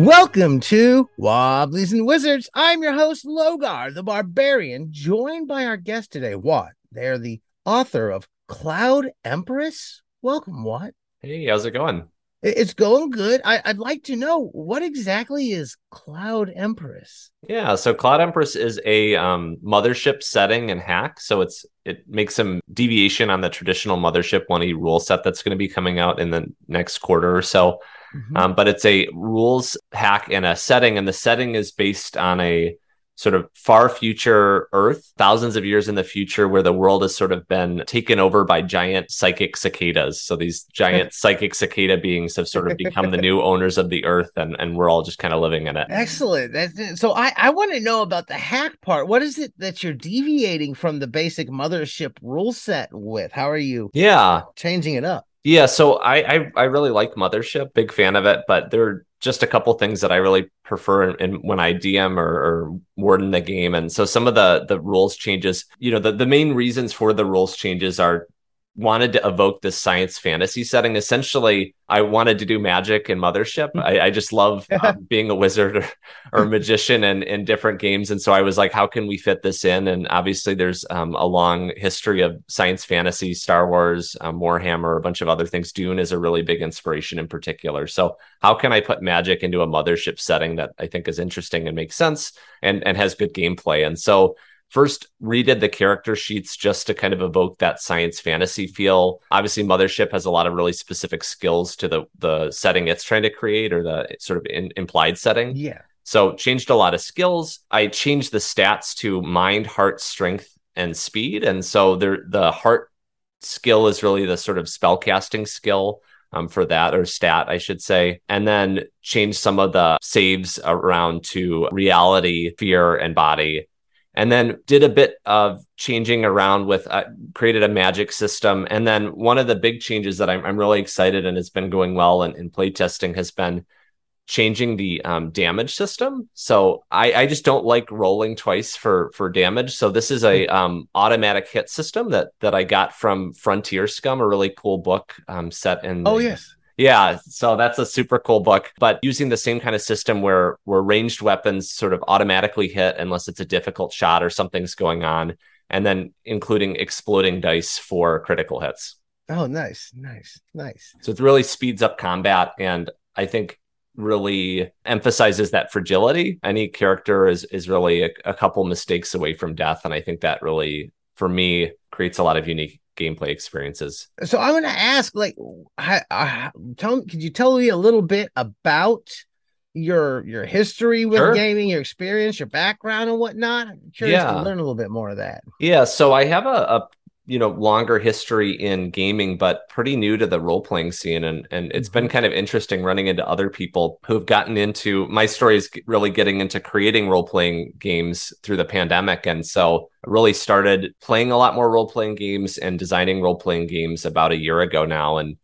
Welcome to Wobblies and Wizards. I'm your host, Logar the Barbarian, joined by our guest today, Watt. They're the author of Cloud Empress. Welcome, Watt. Hey, how's it going? It's going good. I'd like to know, what exactly is Cloud Empress? Yeah, so Cloud Empress is a mothership setting and hack. So it makes some deviation on the traditional Mothership 1E rule set that's going to be coming out in the next quarter or so. Mm-hmm. But it's a rules hack and a setting, and the setting is based on a sort of far future Earth, thousands of years in the future, where the world has sort of been taken over by giant psychic cicadas. So these giant psychic cicada beings have sort of become the new owners of the Earth, and we're all just kind of living in it. Excellent. So I want to know about the hack part. What is it that you're deviating from the basic Mothership rule set with? How are you changing it up? Yeah, so I really like Mothership, big fan of it, but there are just a couple things that I really prefer in when I DM or warden the game. And so some of the rules changes, you know, the main reasons for the rules changes are wanted to evoke this science fantasy setting. Essentially, I wanted to do magic and Mothership. I just love being a wizard or magician and in different games. And so I was like, how can we fit this in? And obviously there's a long history of science fantasy, Star Wars, Warhammer, a bunch of other things. Dune is a really big inspiration in particular. So how can I put magic into a Mothership setting that I think is interesting and makes sense and has good gameplay? And so first, redid the character sheets just to kind of evoke that science fantasy feel. Obviously, Mothership has a lot of really specific skills to the setting it's trying to create, or the sort of implied setting. Yeah. So changed a lot of skills. I changed the stats to mind, heart, strength, and speed. And so the heart skill is really the sort of spellcasting skill for that, or stat, I should say. And then changed some of the saves around to reality, fear, and body. And then did a bit of changing around with created a magic system. And then one of the big changes that I'm really excited and has been going well in playtesting has been changing the damage system. So I just don't like rolling twice for damage. So this is a automatic hit system that I got from Frontier Scum, a really cool book set in. Oh, yes. Yeah, so that's a super cool book, but using the same kind of system where ranged weapons sort of automatically hit unless it's a difficult shot or something's going on, and then including exploding dice for critical hits. Oh, nice. So it really speeds up combat, and I think really emphasizes that fragility. Any character is really a couple mistakes away from death, and I think that really, for me, creates a lot of unique gameplay experiences. So I'm going to ask, like, could you tell me a little bit about your history with gaming, your experience, your background, and whatnot? I'm curious to learn a little bit more of that. Yeah, so I have a longer history in gaming, but pretty new to the role playing scene, and it's been kind of interesting running into other people who've gotten into my story is really getting into creating role playing games through the pandemic, and so I really started playing a lot more role playing games and designing role playing games about a year ago now, and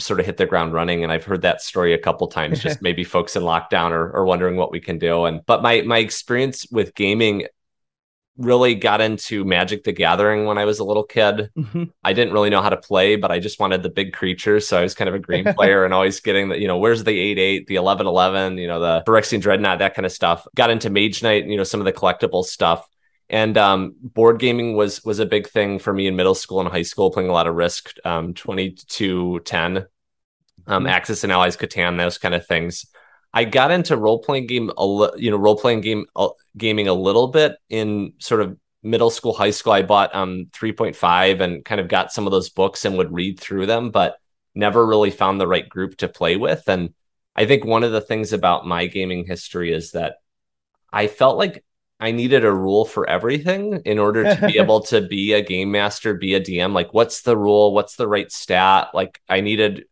sort of hit the ground running. And I've heard that story a couple times, just maybe folks in lockdown or wondering what we can do. And but my experience with gaming really got into Magic the Gathering when I was a little kid. Mm-hmm. I didn't really know how to play, but I just wanted the big creatures. So I was kind of a green player and always getting the, where's the 8/8, the 11/11, the Phyrexian Dreadnought, that kind of stuff. Got into Mage Knight, some of the collectible stuff. And board gaming was a big thing for me in middle school and high school, playing a lot of Risk 2210, Axis and Allies, Catan, those kind of things. I got into role-playing gaming a little bit in sort of middle school, high school. I bought 3.5 and kind of got some of those books and would read through them, but never really found the right group to play with. And I think one of the things about my gaming history is that I felt like I needed a rule for everything in order to be able to be a game master, be a DM. Like, what's the rule? What's the right stat? Like, I needed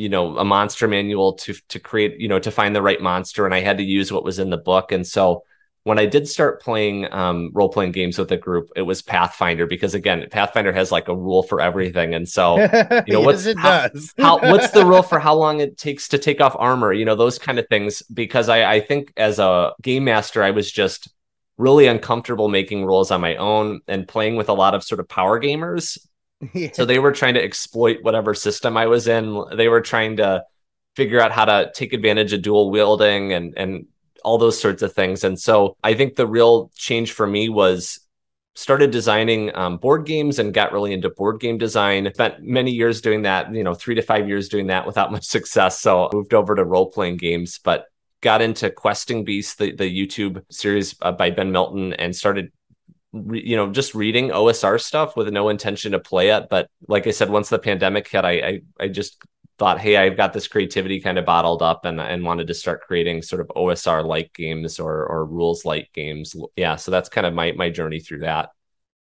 a monster manual to create, to find the right monster. And I had to use what was in the book. And so when I did start playing role-playing games with a group, it was Pathfinder, because again, Pathfinder has like a rule for everything. And so, what's the rule for how long it takes to take off armor, those kind of things, because I think as a game master, I was just really uncomfortable making rules on my own and playing with a lot of sort of power gamers. Yeah. So they were trying to exploit whatever system I was in. They were trying to figure out how to take advantage of dual wielding and all those sorts of things. And so I think the real change for me was started designing board games and got really into board game design. Spent many years doing that, 3 to 5 years doing that without much success. So I moved over to role-playing games, but got into Questing Beast, the YouTube series by Ben Milton, and started just reading OSR stuff with no intention to play it. But like I said, once the pandemic hit, I just thought, hey, I've got this creativity kind of bottled up and wanted to start creating sort of OSR-like games or rules-like games. Yeah, so that's kind of my journey through that.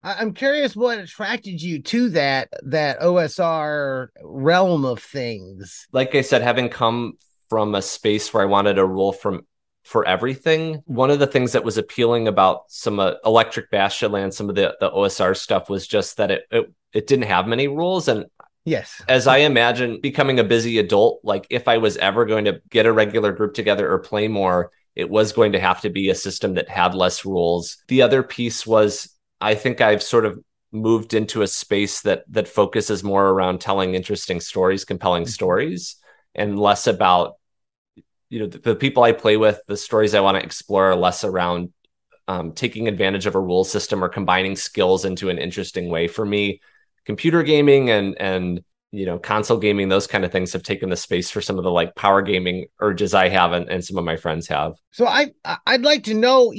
I'm curious what attracted you to that OSR realm of things. Like I said, having come from a space where I wanted a rule for everything, one of the things that was appealing about some Electric Bastionland, some of the OSR stuff, was just that it didn't have many rules. And yes, as I imagine becoming a busy adult, like if I was ever going to get a regular group together or play more, it was going to have to be a system that had less rules. The other piece was, I think I've sort of moved into a space that focuses more around telling interesting stories, compelling stories, and less about, the people I play with, the stories I want to explore are less around taking advantage of a rule system or combining skills into an interesting way. For me, computer gaming and console gaming, those kind of things have taken the space for some of the like power gaming urges I have and some of my friends have. So I'd like to know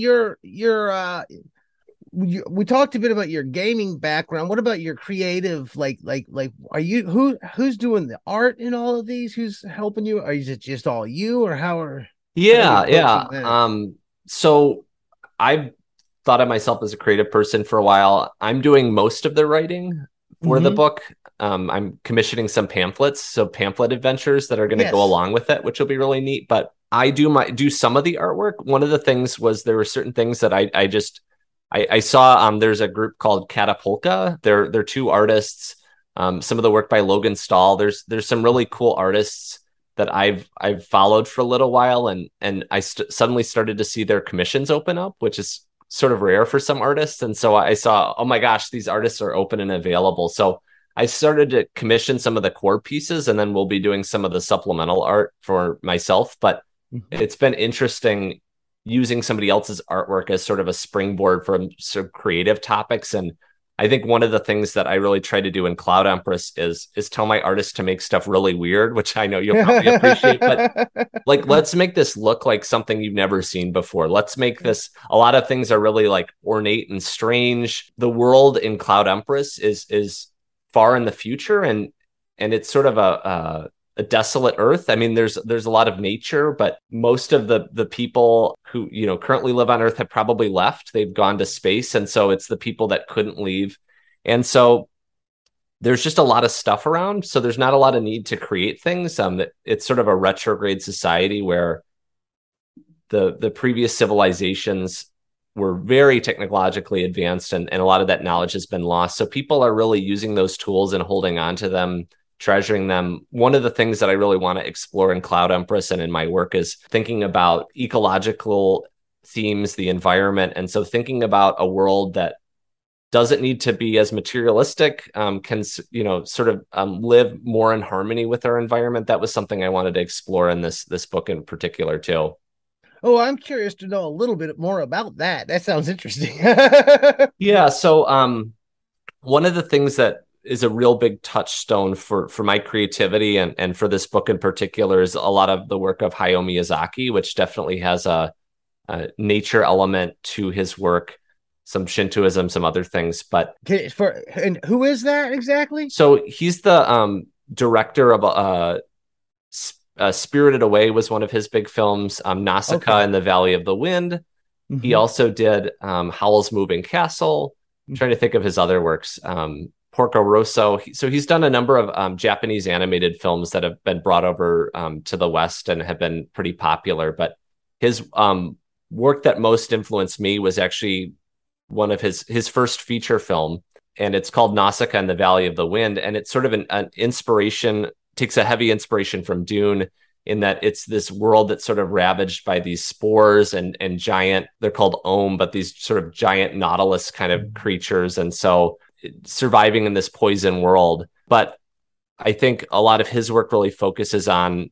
we talked a bit about your gaming background. What about your creative, like are you who's doing the art in all of these? Who's helping you? Or is it just all you, or how are? Yeah. So I've thought of myself as a creative person for a while. I'm doing most of the writing for the book. I'm commissioning some pamphlets, so pamphlet adventures that are going to go along with it, which will be really neat. But I do some of the artwork. One of the things was there were certain things that I saw. There's a group called Catapulca. They're two artists. Some of the work by Logan Stahl. There's some really cool artists that I've followed for a little while, and I suddenly started to see their commissions open up, which is sort of rare for some artists. And so I saw, oh my gosh, these artists are open and available. So I started to commission some of the core pieces, and then we'll be doing some of the supplemental art for myself. But it's been interesting using somebody else's artwork as sort of a springboard for sort of creative topics. And I think one of the things that I really try to do in Cloud Empress is tell my artists to make stuff really weird, which I know you'll probably appreciate, but like, let's make this look like something you've never seen before. Let's make this, a lot of things are really like ornate and strange. The world in Cloud Empress is far in the future. And it's sort of a desolate earth. I mean, there's a lot of nature, but most of the people who currently live on Earth have probably left. They've gone to space, and so it's the people that couldn't leave. And so there's just a lot of stuff around. So there's not a lot of need to create things. It's sort of a retrograde society where the previous civilizations were very technologically advanced, and a lot of that knowledge has been lost. So people are really using those tools and holding on to them, treasuring them. One of the things that I really want to explore in Cloud Empress and in my work is thinking about ecological themes, the environment. And so thinking about a world that doesn't need to be as materialistic, can, sort of live more in harmony with our environment. That was something I wanted to explore in this book in particular too. Oh, I'm curious to know a little bit more about that. That sounds interesting. Yeah. So one of the things that is a real big touchstone for my creativity and for this book in particular is a lot of the work of Hayao Miyazaki, which definitely has a nature element to his work, some Shintoism, some other things. But and who is that exactly? So he's the director of Spirited Away was one of his big films, Nausicaä and the Valley of the Wind. He also did Howl's Moving Castle. I'm trying to think of his other works. Porco Rosso. So he's done a number of Japanese animated films that have been brought over to the West and have been pretty popular. But his work that most influenced me was actually one of his first feature film, and it's called Nausicaä and the Valley of the Wind. And it's sort of an inspiration, takes a heavy inspiration from Dune, in that it's this world that's sort of ravaged by these spores and giant, they're called Ohm, but these sort of giant nautilus kind of creatures. And so surviving in this poison world. But I think a lot of his work really focuses on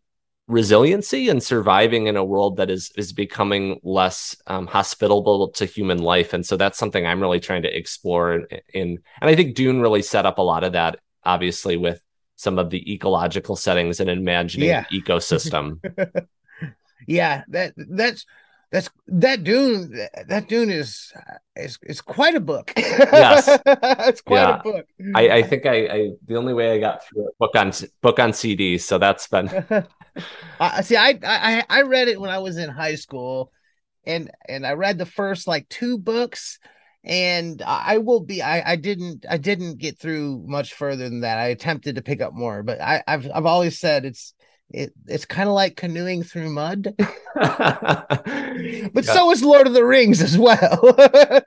resiliency and surviving in a world that is becoming less hospitable to human life. And so that's something I'm really trying to explore and I think Dune really set up a lot of that, obviously, with some of the ecological settings and imagining ecosystem. Yeah, Dune is quite a book. Yes, it's quite a book. I think I the only way I got through it, book on CD. So that's been. See, I read it when I was in high school, and I read the first like two books, and I didn't get through much further than that. I attempted to pick up more, but I've always said it's kind of like canoeing through mud, but so is Lord of the Rings as well.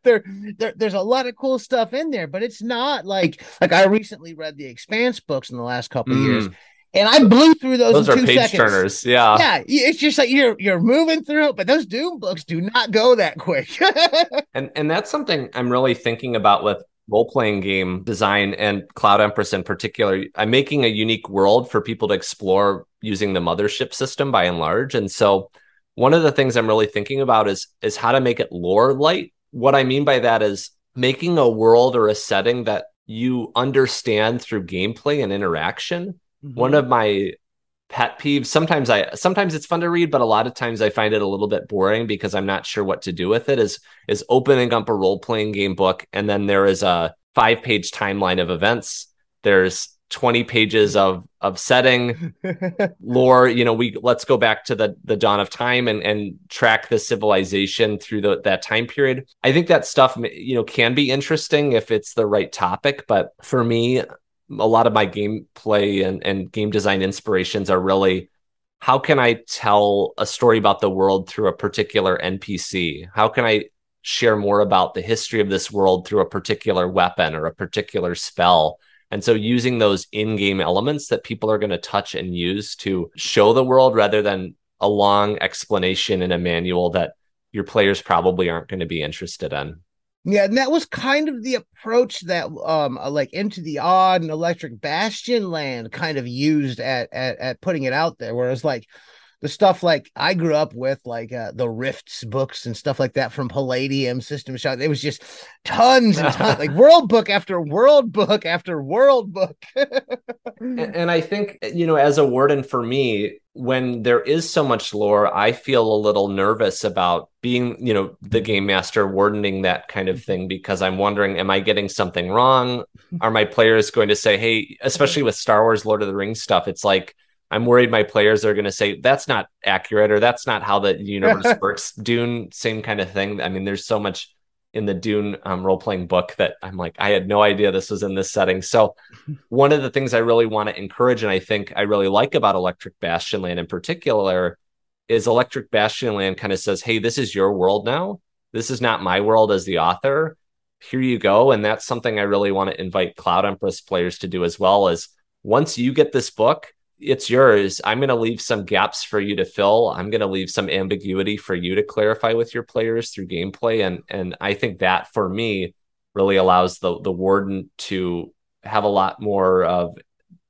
There's a lot of cool stuff in there, but it's not like I recently read the Expanse books in the last couple of years, and I blew through those in 2 seconds. Those are page turners, yeah. It's just like you're moving through it, but those Dune books do not go that quick. and that's something I'm really thinking about with role-playing game design and Cloud Empress in particular. I'm making a unique world for people to explore using the Mothership system by and large. And so one of the things I'm really thinking about is how to make it lore light. What I mean by that is making a world or a setting that you understand through gameplay and interaction. Mm-hmm. One of my pet peeves, sometimes it's fun to read, but a lot of times I find it a little bit boring because I'm not sure what to do with it, is opening up a role-playing game book and then there is a 5-page timeline of events. There's 20 pages of setting, lore. Let's go back to the dawn of time and track the civilization through that time period. I think that stuff can be interesting if it's the right topic, but for me, a lot of my gameplay and game design inspirations are really, how can I tell a story about the world through a particular NPC? How can I share more about the history of this world through a particular weapon or a particular spell? And so using those in-game elements that people are going to touch and use to show the world rather than a long explanation in a manual that your players probably aren't going to be interested in. Yeah, and that was kind of the approach that Into the Odd and Electric Bastionland kind of used at putting it out there, whereas like the stuff like I grew up with, like the Rifts books and stuff like that from Palladium, System Shock. It was just tons and tons, like world book after world book after world book. And I think, as a warden for me, when there is so much lore, I feel a little nervous about being, the game master wardening that kind of thing, because I'm wondering, am I getting something wrong? Are my players going to say, hey, especially with Star Wars, Lord of the Rings stuff, it's like, I'm worried my players are going to say, that's not accurate, or that's not how the universe works. Dune, same kind of thing. I mean, there's so much in the Dune role-playing book that I'm like, I had no idea this was in this setting. So one of the things I really want to encourage, and I think I really like about Electric Bastionland in particular, is Electric Bastionland kind of says, hey, this is your world now. This is not my world as the author. Here you go. And that's something I really want to invite Cloud Empress players to do as well, is once you get this book, it's yours. I'm going to leave some gaps for you to fill. I'm going to leave some ambiguity for you to clarify with your players through gameplay. And I think that for me really allows the warden to have a lot more of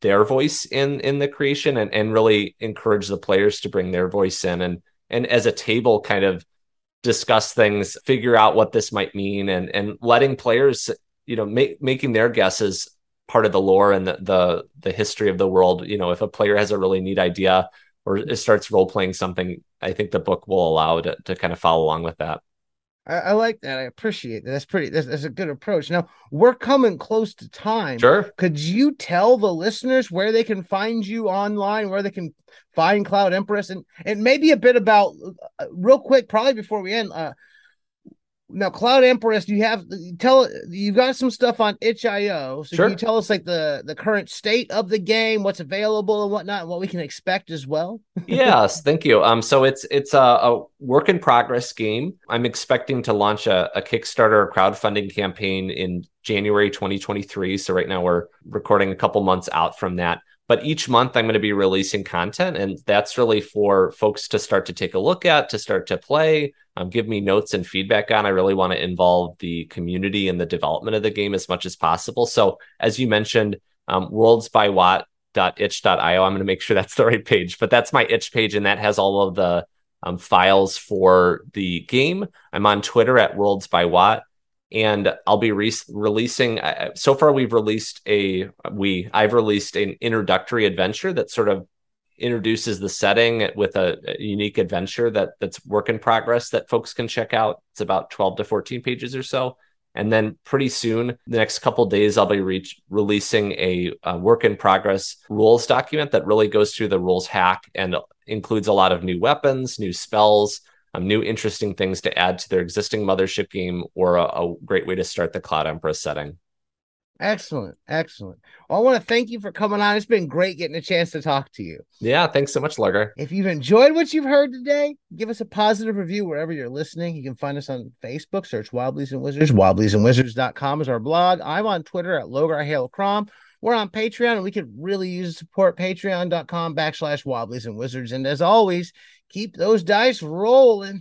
their voice in the creation and really encourage the players to bring their voice in and as a table kind of discuss things, figure out what this might mean and letting players, making their guesses part of the lore and the history of the world. If a player has a really neat idea or starts role-playing something, I think the book will allow to kind of follow along with that. I like that. I appreciate that. That's a good approach. Now, we're coming close to time. Sure. Could you tell the listeners where they can find you online, where they can find Cloud Empress, and maybe a bit about, real quick, probably before we end, now, Cloud Empress, you've got some stuff on itch.io. So sure. Can you tell us like the current state of the game, what's available and whatnot, and what we can expect as well? Yes, thank you. So it's a work in progress game. I'm expecting to launch a Kickstarter or crowdfunding campaign in January 2023. So right now we're recording a couple months out from that. But each month I'm going to be releasing content, and that's really for folks to start to take a look at, to start to play, give me notes and feedback on. I really want to involve the community in the development of the game as much as possible. So as you mentioned, worldsbywatt itch.io. I'm going to make sure that's the right page, but that's my itch page, and that has all of the files for the game. I'm on Twitter at worldsbywatt, and I'll be releasing. So far, we've released I've released an introductory adventure that sort of introduces the setting with a unique adventure that's work in progress that folks can check out. It's about 12 to 14 pages or so. And then pretty soon, the next couple of days, I'll be releasing a work in progress rules document that really goes through the rules hack and includes a lot of new weapons, new spells, new interesting things to add to their existing Mothership game, or a great way to start the Cloud Empress setting. Excellent. Excellent. Well, I want to thank you for coming on. It's been great getting a chance to talk to you. Yeah. Thanks so much, Logar. If you've enjoyed what you've heard today, give us a positive review wherever you're listening. You can find us on Facebook. Search Wobblies and Wizards. Wobbliesandwizards.com is our blog. I'm on Twitter at @LogarHaleCrom. We're on Patreon, and we could really use support. Patreon.com/Wobblies and Wizards. And as always, keep those dice rolling.